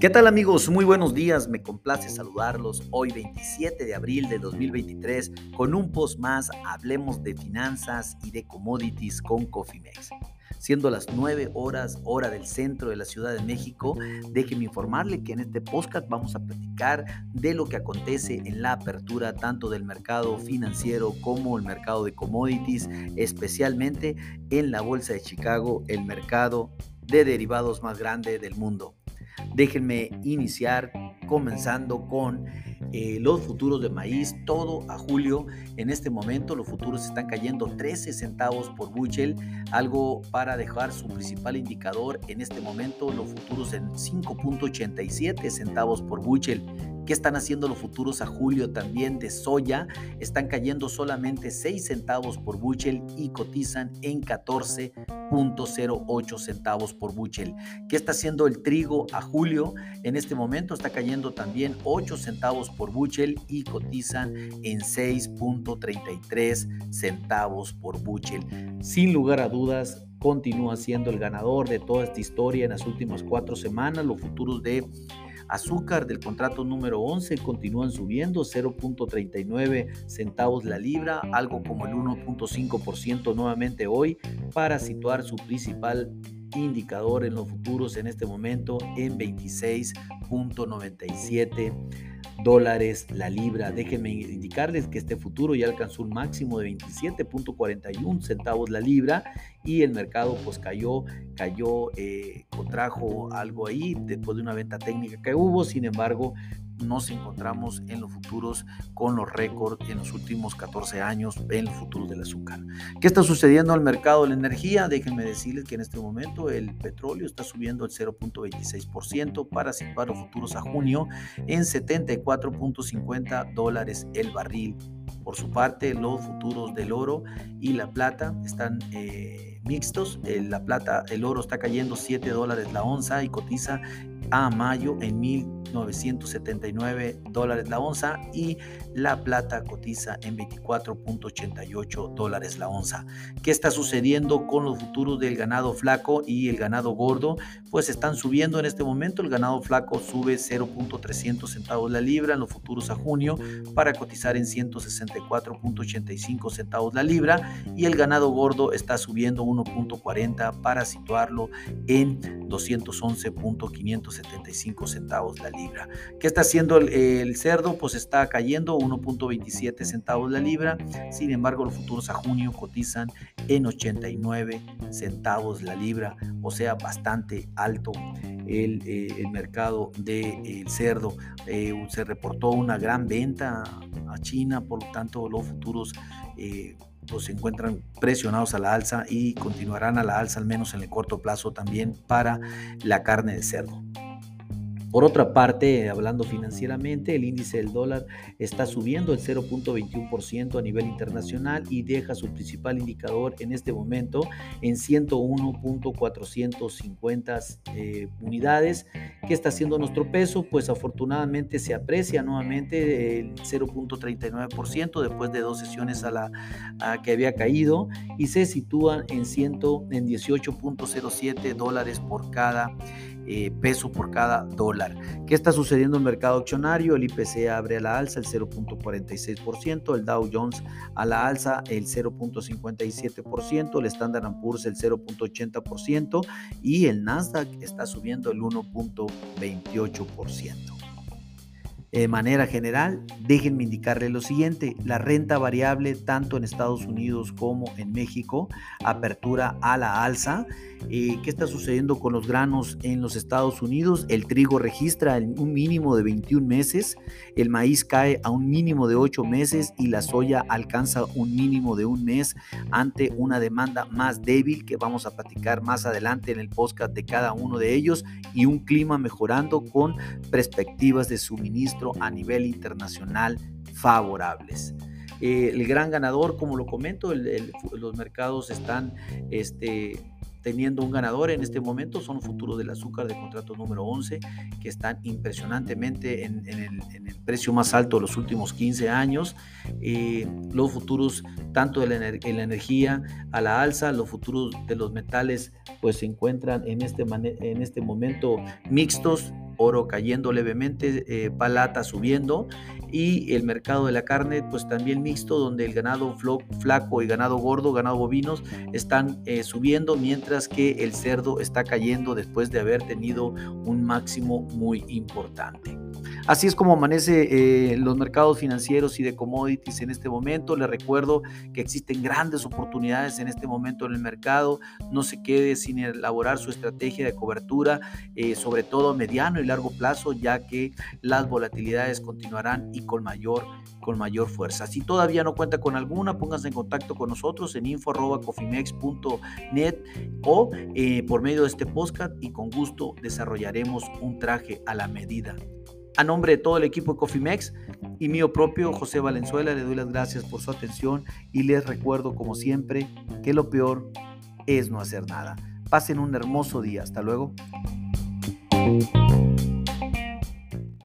¿Qué tal amigos? Muy buenos días, me complace saludarlos hoy 27 de abril de 2023 con un post más, hablemos de finanzas y de commodities con COFIMEX. Siendo las 9 horas, hora del centro de la Ciudad de México, déjeme informarle que en este podcast vamos a platicar de lo que acontece en la apertura tanto del mercado financiero como el mercado de commodities, especialmente en la Bolsa de Chicago, el mercado de derivados más grande del mundo. Déjenme iniciar comenzando con los futuros de maíz, todo a julio. En este momento los futuros están cayendo 13 centavos por bushel, algo para dejar su principal indicador en este momento, los futuros en 5.87 centavos por bushel. ¿Qué están haciendo los futuros a julio también de soya? Están cayendo solamente 6 centavos por bushel y cotizan en 14.08 centavos por bushel. ¿Qué está haciendo el trigo a julio? En este momento está cayendo también 8 centavos por bushel y cotizan en 6.33 centavos por bushel. Sin lugar a dudas, continúa siendo el ganador de toda esta historia en las últimas 4 semanas. Los futuros de azúcar del contrato número 11 continúan subiendo 0.39 centavos la libra, algo como el 1.5% nuevamente hoy, para situar su principal indicador en los futuros en este momento en 26.97 dólares la libra. Déjenme indicarles que este futuro ya alcanzó un máximo de 27.41 centavos la libra y el mercado pues cayó, contrajo algo ahí después de una venta técnica que hubo. Sin embargo, nos encontramos en los futuros con los récords en los últimos 14 años en los futuros del azúcar. ¿Qué está sucediendo al mercado de la energía? Déjenme decirles que en este momento el petróleo está subiendo el 0.26% para situar los futuros a junio en 74.50 dólares el barril. Por su parte, los futuros del oro y la plata están mixtos. El oro está cayendo 7 dólares la onza y cotiza a mayo en 1,979 dólares la onza, y la plata cotiza en 24.88 dólares la onza. ¿Qué está sucediendo con los futuros del ganado flaco y el ganado gordo? Pues están subiendo en este momento. El ganado flaco sube 0.300 centavos la libra en los futuros a junio para cotizar en 164.85 centavos la libra, y el ganado gordo está subiendo 1.40 para situarlo en 211.575 centavos la libra. ¿Qué está haciendo el cerdo? Pues está cayendo 1.27 centavos la libra. Sin embargo, los futuros a junio cotizan en 89 centavos la libra, o sea, bastante alto el mercado del cerdo. Se reportó una gran venta a China, por lo tanto, los futuros se encuentran presionados a la alza y continuarán a la alza, al menos en el corto plazo, también para la carne de cerdo. Por otra parte, hablando financieramente, el índice del dólar está subiendo el 0.21% a nivel internacional y deja su principal indicador en este momento en 101.450 unidades. ¿Qué está haciendo nuestro peso? Pues afortunadamente se aprecia nuevamente el 0.39% después de 2 sesiones a que había caído, y se sitúa en 18.07 dólares por cada peso por cada dólar. ¿Qué está sucediendo en el mercado accionario? El IPC abre a la alza el 0.46%, el Dow Jones a la alza el 0.57%, el Standard & Poor's el 0.80% y el Nasdaq está subiendo el 1.28%. De manera general, déjenme indicarle lo siguiente: la renta variable tanto en Estados Unidos como en México, apertura a la alza. ¿Qué está sucediendo con los granos en los Estados Unidos? El trigo registra un mínimo de 21 meses, el maíz cae a un mínimo de 8 meses y la soya alcanza un mínimo de un mes ante una demanda más débil, que vamos a platicar más adelante en el podcast de cada uno de ellos, y un clima mejorando con perspectivas de suministro a nivel internacional favorables. El gran ganador, como lo comento, los mercados están teniendo un ganador en este momento, son los futuros del azúcar de contrato número 11, que están impresionantemente en el precio más alto de los últimos 15 años. Los futuros tanto de la energía a la alza, los futuros de los metales pues se encuentran en este momento mixtos, oro cayendo levemente, palata subiendo, y el mercado de la carne pues también mixto, donde el ganado flaco y ganado gordo, ganado bovinos, están subiendo, mientras que el cerdo está cayendo después de haber tenido un máximo muy importante. Así es como amanece los mercados financieros y de commodities en este momento. Les recuerdo que existen grandes oportunidades en este momento en el mercado. No se quede sin elaborar su estrategia de cobertura, sobre todo a mediano y largo plazo, ya que las volatilidades continuarán y con mayor fuerza. Si todavía no cuenta con alguna, pónganse en contacto con nosotros en info.cofimex.net o por medio de este podcast, y con gusto desarrollaremos un traje a la medida. A nombre de todo el equipo de COFIMEX y mío propio, José Valenzuela, le doy las gracias por su atención y les recuerdo, como siempre, que lo peor es no hacer nada. Pasen un hermoso día. Hasta luego.